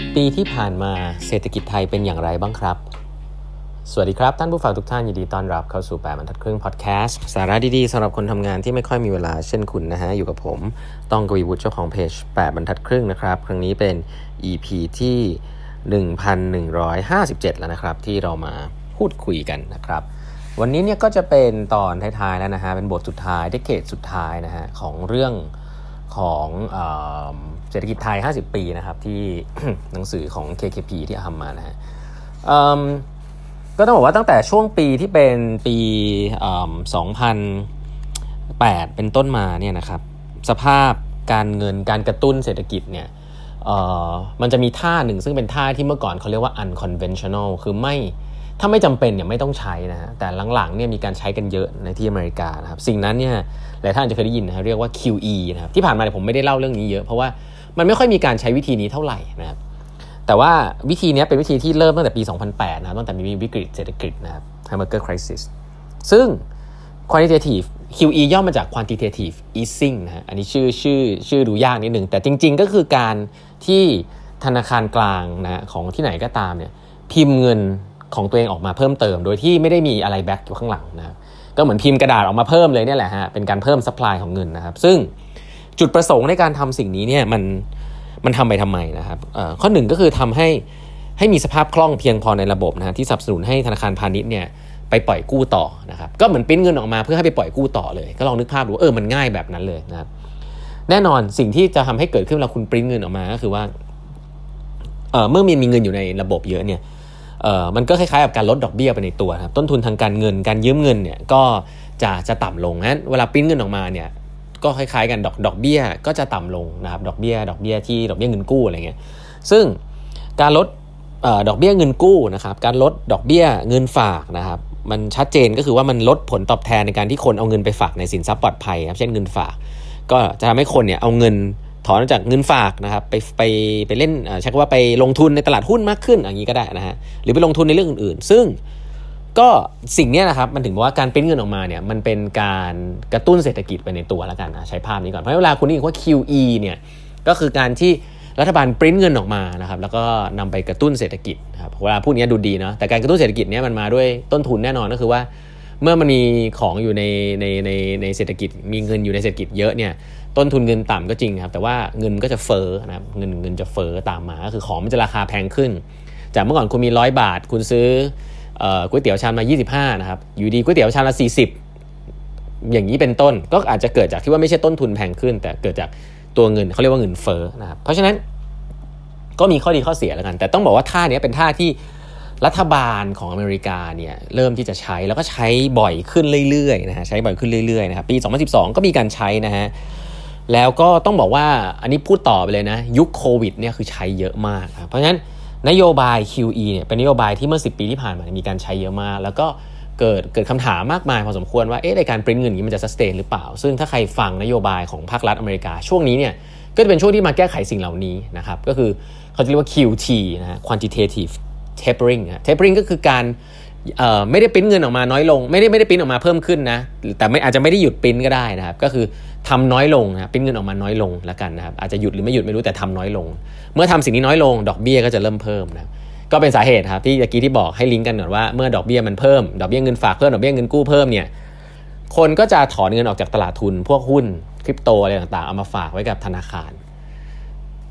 10 ปีที่ผ่านมาเศรษฐกิจไทยเป็นอย่างไรบ้างครับสวัสดีครับท่านผู้ฟังทุกท่านยินดีต้อนรับเข้าสู่8บรรทัดครึ่งพอดแคสต์สาระดีๆสำหรับคนทำงานที่ไม่ค่อยมีเวลาเช่นคุณนะฮะอยู่กับผมต้องกวีวุฒิเจ้าของเพจ8บรรทัดครึ่งนะครับครั้งนี้เป็น EP ที่1157แล้วนะครับที่เรามาพูดคุยกันนะครับวันนี้เนี่ยก็จะเป็นตอนท้ายๆแล้วนะฮะเป็นบทสุดท้ายเดเคดสุดท้ายนะฮะของเรื่องของเศรษฐกิจไทย50ปีนะครับที่ หนังสือของ KKP ที่ทำมานะฮะก็ต้องบอกว่าตั้งแต่ช่วงปีที่เป็นปี2008เป็นต้นมาเนี่ยนะครับสภาพการเงินการกระตุ้นเศรษฐกิจเนี่ยมันจะมีท่าหนึ่งซึ่งเป็นท่าที่เมื่อก่อนเขาเรียกว่า unconventional คือไม่ถ้าไม่จำเป็นเนี่ยไม่ต้องใช้นะฮะแต่หลังๆเนี่ยมีการใช้กันเยอะในที่อเมริกานะครับสิ่งนั้นเนี่ยหลายท่านจะเคยได้ยินนะเรียกว่า QE นะครับที่ผ่านมาผมไม่ได้เล่าเรื่องนี้เยอะเพราะว่ามันไม่ค่อยมีการใช้วิธีนี้เท่าไหร่นะครับแต่ว่าวิธีนี้เป็นวิธีที่เริ่มตั้งแต่ปี2008นะครับตั้งแต่มีวิกฤตเศรษฐกิจนะครับ Hamburger Crisis ซึ่ง quantitative QE ย่อมาจาก quantitative easing นะฮะอันนี้ชื่อดูยากนิดนึงแต่จริงๆก็คือการที่ธนาคารกลางนะของที่ไหนก็ตามเนี่ยพิมพ์เงินของตัวเองออกมาเพิ่มเติมโดยที่ไม่ได้มีอะไรแบ็คอยู่ข้างหลังนะก็เหมือนพิมพ์กระดาษออกมาเพิ่มเลยเนี่ยแหละฮะเป็นการเพิ่ม supply ของเงินนะครับซึ่งจุดประสงค์ในการทำสิ่งนี้เนี่ยมันทำไปทำไมนะครับข้อหนึ่งก็คือทำให้มีสภาพคล่องเพียงพอในระบบนะฮะที่สนับสนุนให้ธนาคารพาณิชย์เนี่ยไปปล่อยกู้ต่อนะครับก็เหมือนปริ้นเงินออกมาเพื่อให้ไปปล่อยกู้ต่อเลยก็ลองนึกภาพดูมันง่ายแบบนั้นเลยนะครับแน่นอนสิ่งที่จะทำให้เกิดขึ้นเราคุณปริ้นเงินออกมาก็คือว่าเมื่อมีเงินอยู่ในระบบเยอะเนี่ยมันก็คล้ายๆกับการลดดอกเบี้ยไปในตัวครับต้นทุนทางการเงินการยืมเงินเนี่ยก็จะต่ำลงงั้นเวลาปริ้นเงินออกมาเนี่ยก็คล้ายๆกันดอกเบี้ยก็จะต่ำลงนะครับดอกเบี้ยที่ดอกเบี้ยเงินกู้อะไรเงี้ยซึ่งการลดดอกเบี้ยเงินกู้นะครับการลดดอกเบี้ยเงินฝากนะครับมันชัดเจนก็คือว่ามันลดผลตอบแทนในการที่คนเอาเงินไปฝากในสินทรัพย์ปลอดภัยครับเช่นเงินฝากก็จะทำให้คนเนี่ยเอาเงินถอนจากเงินฝากนะครับไปเล่นใช้คำว่าไปลงทุนในตลาดหุ้นมากขึ้นอย่างนี้ก็ได้นะฮะหรือไปลงทุนในเรื่องอื่นๆซึ่งก็สิ่งนี้นะครับมันถึงบอกว่าการปริ้นเงินออกมาเนี่ยมันเป็นการกระตุ้นเศรษฐกิจไปในตัวแล้วกันนะใช้ภาพนี้ก่อนเพราะเวลาคุณได้ยินว่า QE เนี่ยก็คือการที่รัฐบาลปริ้นเงินออกมานะครับแล้วก็นำไปกระตุ้นเศรษฐกิจนะครับเวลาพูดอย่างนี้ดูดีเนาะแต่การกระตุ้นเศรษฐกิจเนี่ยมันมาด้วยต้นทุนแน่นอนก็คือว่าเมื่อมันมีของอยู่ในเศรษฐกิจมีเงินอยู่ในเศรษฐกิจเยอะเนี่ยต้นทุนเงินต่ำก็จริงครับแต่ว่าเงินก็จะเฟ้อนะครับเงินจะเฟ้อตามมาก็คือของมันจะราคาแพงขึ้นจากเมื่อก่อนคุณมี100บาทคุณซื้อก๋วยเตี๋ยวชามมา25นะครับอยู่ดีก๋วยเตี๋ยวชามละ40อย่างนี้เป็นต้นก็อาจจะเกิดจากที่ว่าไม่ใช่ต้นทุนแพงขึ้นแต่เกิดจากตัวเงินเขาเรียกว่าเงินเฟ้อนะครับเพราะฉะนั้นก็มีข้อดีข้อเสียแล้วกันแต่ต้องบอกว่าท่านี้เป็นท่าที่รัฐบาลของอเมริกาเนี่ยเริ่มที่จะใช้แล้วก็ใช้บ่อยขึ้นเรื่อยๆนะฮะใช้บ่อยขึ้นเรื่อยๆนะครับปี2012ก็มีการใช้นะฮะแล้วก็ต้องบอกว่าอันนี้พูดต่อไปเลยนะยุคโควิดเนี่ยคือใช้เยอะมากครับเพราะฉะนั้นนโยบาย QE เนี่ยเป็นนโยบายที่เมื่อ10ปีที่ผ่านมามีการใช้เยอะมากแล้วก็เกิดคำถามมากมายพอสมควรว่าในการปริ้นเงินอย่างนี้มันจะซัสเทนหรือเปล่าซึ่งถ้าใครฟังนโยบายของภาครัฐอเมริกาช่วงนี้เนี่ยก็จะเป็นช่วงที่มาแก้ไขสิ่งเหล่านี้นะครับก็คือเขาจะเรียกว่า QT นะฮะ quantitative tapering ฮะ tapering ก็คือการไม่ได้ปริ้นเงินออกมาน้อยลงไม่ได้ปริ้นออกมาเพิ่มขึ้นนะแต่อาจจะไม่ได้หยุดปริ้นก็ได้นะครับก็คือทำน้อยลงนะปริ้นเงินออกมาน้อยลงแล้วกันนะครับอาจจะหยุดหรือไม่หยุดไม่รู้แต่ทำน้อยลงเมื่อทำสิ่งนี้น้อยลงดอกเบี้ยก็จะเริ่มเพิ่มนะก็เป็นสาเหตุครับที่เมื่อกี้ที่บอกให้ลิงก์กันก่อนว่าเมื่อดอกเบี้ยมันเพิ่มดอกเบี้ยเงินฝากเพิ่มดอกเบี้ยเงินกู้เพิ่มเนี่ยคนก็จะถอนเงินออกจากตลาดทุนพวกหุ้นคริปโตอะไรต่างๆเอามาฝากไว้กับธนาคาร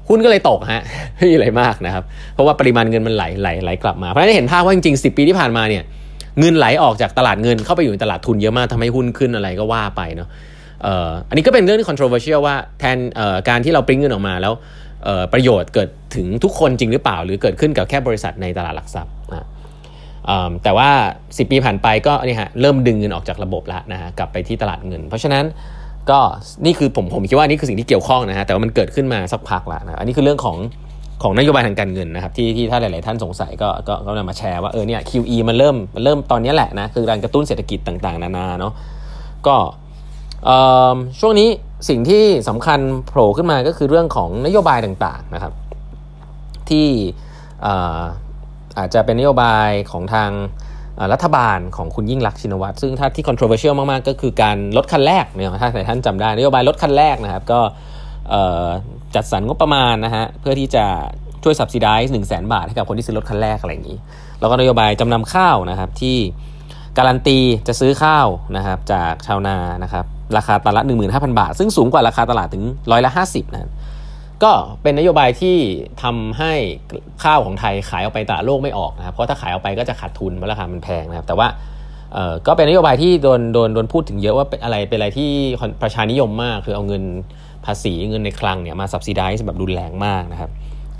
หุ้นก็เลยตกฮะไม่มีอะไรมากนะครับเพราะว่าปริมาณเงินมันไหลกลับมาเพราะฉะนั้นเห็นภาพว่าจริงๆ10ปีที่ผ่านมาเนี่ยเงินไหลออกจากตลาดเงินเข้าไปอยู่ในตลาดทุนเยอะมากทำให้หุ้นขึ้นอะไรก็ว่าไปเนาะอันนี้ก็เป็นเรื่องที่ controversial ว่าแทนการที่เราปริ้นเงินออกมาแล้วประโยชน์เกิดถึงทุกคนจริงหรือเปล่าหรือเกิดขึ้นกับแค่บริษัทในตลาดหลักทรัพย์นะแต่ว่า10ปีผ่านไปก็นี่ฮะเริ่มดึงเงินออกจากระบบแล้วนะฮะกลับไปที่ตลาดเงินเพราะฉะนั้นก็นี่คือผมคิดว่านี่คือสิ่งที่เกี่ยวข้องนะฮะแต่ว่ามันเกิดขึ้นมาสักพักละนะอันนี้คือเรื่องของนโยบายทางการเงินนะครับที่ถ้าหลายๆท่านสงสัยก็นำมาแชร์ว่าเนี่ย QE มันเริ่มตอนนี้แหละนะคือการกระตุ้นเศรษฐกิจต่างๆนานาเนาะก็ช่วงนี้สิ่งที่สำคัญโผล่ขึ้นมาก็คือเรื่องของนโยบายต่างๆนะครับที่อาจจะเป็นนโยบายของทางรัฐบาลของคุณยิ่งลักษณ์ชินวัตรซึ่งถ้าที่ controversial มากๆก็คือการลดขั้นแรกเนี่ยถ้าหลายท่านจำได้นโยบายลดขั้นแรกนะครับก็จัดสรรงบประมาณนะฮะเพื่อที่จะ ช่วย subsidize 100,000 บาทให้กับคนที่ซื้อรถคันแรกอะไรอย่างนี้แล้วก็นโยบายจำนำข้าวนะครับที่การันตีจะซื้อข้าวนะครับจากชาวนานะครับราคาตันละ 15,000 บาทซึ่งสูงกว่าราคาตลาดถึงร้อยละ50นะก็เป็นนโยบายที่ทำให้ข้าวของไทยขายออกไปตลาดโลกไม่ออกนะครับเพราะถ้าขายออกไปก็จะขาดทุนเพราะราคามันแพงนะครับแต่ว่าก็เป็นนโยบายที่โดนพูดถึงเยอะว่าเป็นอะไรที่ประชานิยมมากคือเอาเงินภาษีเงินในคลังเนี่ยมา subsidize แบบรุนแรงมากนะครับ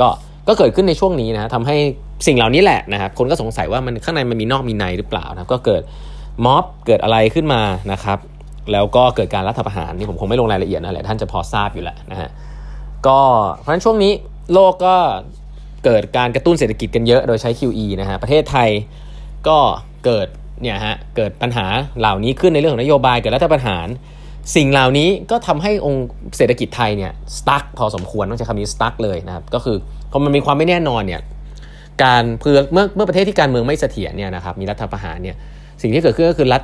ก็เกิดขึ้นในช่วงนี้นะทำให้สิ่งเหล่านี้แหละนะครับคนก็สงสัยว่ามันข้างในมันมีนอกมีในหรือเปล่านะครับก็เกิดม็อบเกิดอะไรขึ้นมานะครับแล้วก็เกิดการรัฐประหารนี่ผมคงไม่ลงรายละเอียดนะแหละท่านจะพอทราบอยู่แล้วนะฮะก็เพราะฉะนั้นช่วงนี้โลกก็เกิดการกระตุ้นเศรษฐกิจกันเยอะโดยใช้ QE นะฮะประเทศไทยก็เกิดเนี่ยฮะเกิดปัญหาเหล่านี้ขึ้นในเรื่องของนโยบายเกิดรัฐประหารสิ่งเหล่านี้ก็ทำให้องค์เศรษฐกิจไทยเนี่ยสตั๊กพอสมควรต้องใช้คำนี้สตั๊กเลยนะครับก็คือพอมันมีความไม่แน่นอนเนี่ยการเมื่อประเทศที่การเมืองไม่เสถียรเนี่ยนะครับมีรัฐประหารเนี่ยสิ่งที่เกิดขึ้นก็คือรัฐ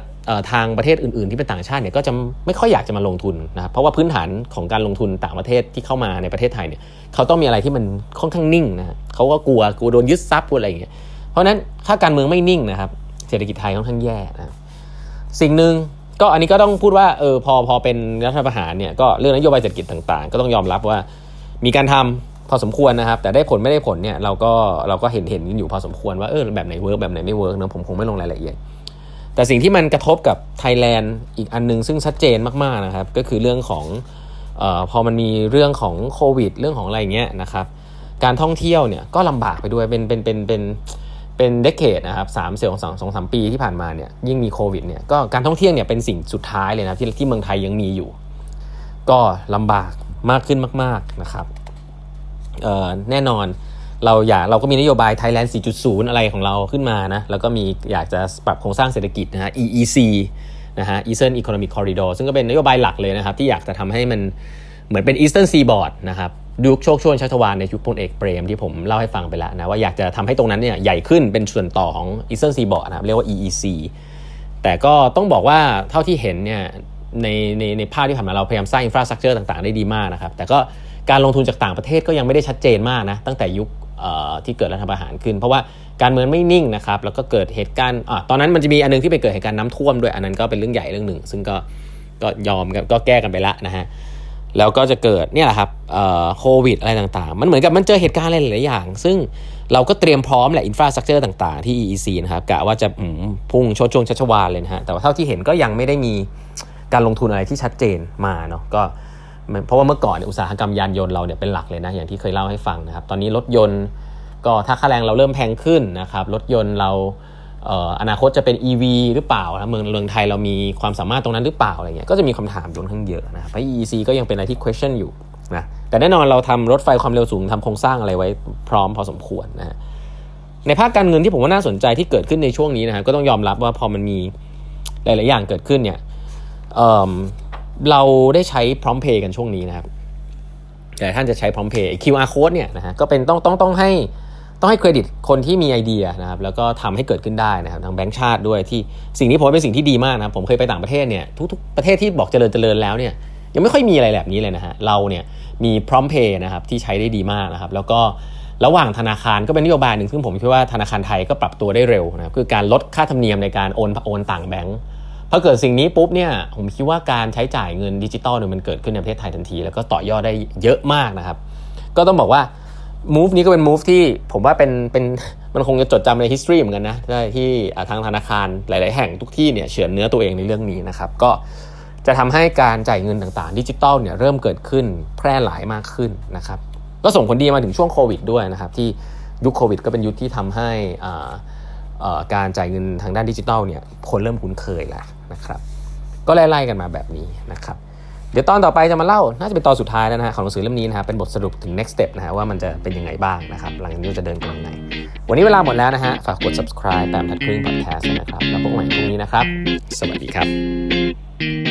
ทางประเทศอื่นๆที่เป็นต่างชาติเนี่ยก็จะไม่ค่อยอยากจะมาลงทุนนะครับเพราะว่าพื้นฐานของการลงทุนต่างประเทศที่เข้ามาในประเทศไทยเนี่ยเขาต้องมีอะไรที่มันค่อนข้างนิ่งนะเขาก็กลัวโดนยึดทรัพย์อะไรอย่างเงี้ยเพราะนั้นถ้าการเมืองไม่นิ่งนะครับเศรษฐกิจไทยค่อนข้างแย่นะสิ่งนึงก็อันนี้ก็ต้องพูดว่าพอเป็นรัฐประหารเนี่ยก็เรื่องนโยบายเศรษฐกิจต่างๆก็ต้องยอมรับว่ามีการทำพอสมควรนะครับแต่ได้ผลไม่ได้ผลเนี่ยเราก็เห็นกันอยู่พอสมควรว่าแบบไหนเวิร์กแบบไหนไม่เวิร์กนะผมคงไม่ลงรายละเอียดแต่สิ่งที่มันกระทบกับไทยแลนด์อีกอันนึงซึ่งชัดเจนมากๆนะครับก็คือเรื่องของพอมันมีเรื่องของโควิดเรื่องของอะไรเงี้ยนะครับการท่องเที่ยวเนี่ยก็ลำบากไปด้วยเป็นเดคเคดนะครับ2-3 ปีที่ผ่านมาเนี่ยยิ่งมีโควิดเนี่ยก็การท่องเที่ยวเนี่ยเป็นสิ่งสุดท้ายเลยนะที่เมืองไทยยังมีอยู่ก็ลำบากมากขึ้นมากๆนะครับแน่นอนเราก็มีนโยบาย Thailand 4.0 อะไรของเราขึ้นมานะแล้วก็มีอยากจะปรับโครงสร้างเศรษฐกิจนะฮะ EEC นะฮะ Eastern Economic Corridor ซึ่งก็เป็นนโยบายหลักเลยนะครับที่อยากจะทำให้มันเหมือนเป็น Eastern Seaboard นะครับยุคโชคชวนชัชวาลในยุคพลเอกเปรมที่ผมเล่าให้ฟังไปแล้วนะว่าอยากจะทำให้ตรงนั้นเนี่ยใหญ่ขึ้นเป็นส่วนต่อของ Eastern Seaboard นะครับเรียกว่า EEC แต่ก็ต้องบอกว่าเท่าที่เห็นเนี่ยในภาพที่ผ่านมาเราพยายามสร้าง infrastructure ต่างๆได้ดีมากนะครับแต่ก็การลงทุนจากต่างประเทศก็ยังไม่ได้ชัดเจนมากนะตั้งแต่ยุคที่เกิดรัฐประหารขึ้นเพราะว่าการเมืองไม่นิ่งนะครับแล้วก็เกิดเหตุการณ์ตอนนั้นมันจะมีอันนึงที่ไปเกิดเหตุการณ์น้ำท่วมด้วยอันนั้นก็เป็นเรื่องใหญ่เรื่องหนึ่งซึ่งก็ยอมก็แก้กันไปละนะฮะแล้วก็จะเกิดเนี่ยแหละครับโควิดอะไรต่างๆมันเหมือนกับมันเจอเหตุการณ์หลายๆอย่างซึ่งเราก็เตรียมพร้อมแหละอินฟราสตรัคเจอร์ต่างๆที่ EEC นะครับกะว่าจะพุ่งชดช่วงชัชวาลเลยนะฮะแต่ว่าเท่าที่เห็นก็ยังไม่ได้มีการลงทุนอะไรที่ชัดเจนมาเนาะก็เพราะว่าเมื่อก่อนอุตสาหกรรมยานยนต์เราเนี่ยเป็นหลักเลยนะอย่างที่เคยเล่าให้ฟังนะครับตอนนี้รถยนต์ก็ถ้าค่าแรงเราเริ่มแพงขึ้นนะครับรถยนต์เราอนาคตจะเป็น EV หรือเปล่านะเมืองไทยเรามีความสามารถตรงนั้นหรือเปล่าอะไรเงี้ยก็จะมีคำถามค่อนข้างเยอะนะเพราะ EEC ก็ยังเป็นอะไรที่ question อยู่นะแต่แน่นอนเราทำรถไฟความเร็วสูงทำโครงสร้างอะไรไว้พร้อมพอสมควรนะในภาคการเงินที่ผมว่าน่าสนใจที่เกิดขึ้นในช่วงนี้นะครับก็ต้องยอมรับว่าพอมันมีหลายๆอย่างเกิดขึ้นเนี่ยเราได้ใช้พร้อมเพย์กันช่วงนี้นะครับแต่ท่านจะใช้พร้อมเพย์ QR code เนี่ยนะฮะก็เป็นต้องให้เครดิตคนที่มีไอเดียนะครับแล้วก็ทำให้เกิดขึ้นได้นะครับทางแบงก์ชาติด้วยที่สิ่งนี้ผมว่าเป็นสิ่งที่ดีมากนะครับผมเคยไปต่างประเทศเนี่ยทุกๆประเทศที่บอกเจริญแล้วเนี่ยยังไม่ค่อยมีอะไรแบบนี้เลยนะฮะเราเนี่ยมีพร้อมเพย์นะครับที่ใช้ได้ดีมากนะครับแล้วก็ระหว่างธนาคารก็เป็นนโยบายนึงซึ่งผมคิดว่าธนาคารไทยก็ปรับตัวได้เร็วนะครับคือการลดค่าธรรมเนียมในการโอนต่างแบงก์พอเกิดสิ่งนี้ปุ๊บเนี่ยผมคิดว่าการใช้จ่ายเงินดิจิตอลเนี่ยมันเกิดขึ้นในประเทศไทยทันทีแล้วก็ต่อยอดได้เยอะมากนะครับก็ต้องบอกว่า move นี้ก็เป็น move ที่ผมว่าเป็นมันคงจะจดจำใน history เหมือนกันนะที่ทางธนาคารหลายๆแห่งทุกที่เนี่ยเฉือนเนื้อตัวเองในเรื่องนี้นะครับก็จะทำให้การจ่ายเงินต่างๆดิจิตอลเนี่ยเริ่มเกิดขึ้นแพร่หลายมากขึ้นนะครับก็ส่งผลดีมาถึงช่วงโควิดด้วยนะครับที่ยุคโควิดก็เป็นยุคที่ทำให้การจ่ายเงินทางด้านดิจิตอลเนี่ยคนเริ่มคุ้นเคยแล้วนะครับก็ไล่ๆกันมาแบบนี้นะครับเดี๋ยวตอนต่อไปจะมาเล่าน่าจะเป็นตอนสุดท้ายแล้วนะฮะของหนังสือเล่มนี้นะครับเป็นบทสรุปถึง next step นะฮะว่ามันจะเป็นยังไงบ้างนะครับหลังจากนี้จะเดินไปยังไงวันนี้เวลาหมดแล้วนะฮะฝากกด subscribe ตามทัดครึ่ง podcast นะครับแล้วพบกันใหม่พรุ่งนี้นะครับสวัสดีครับ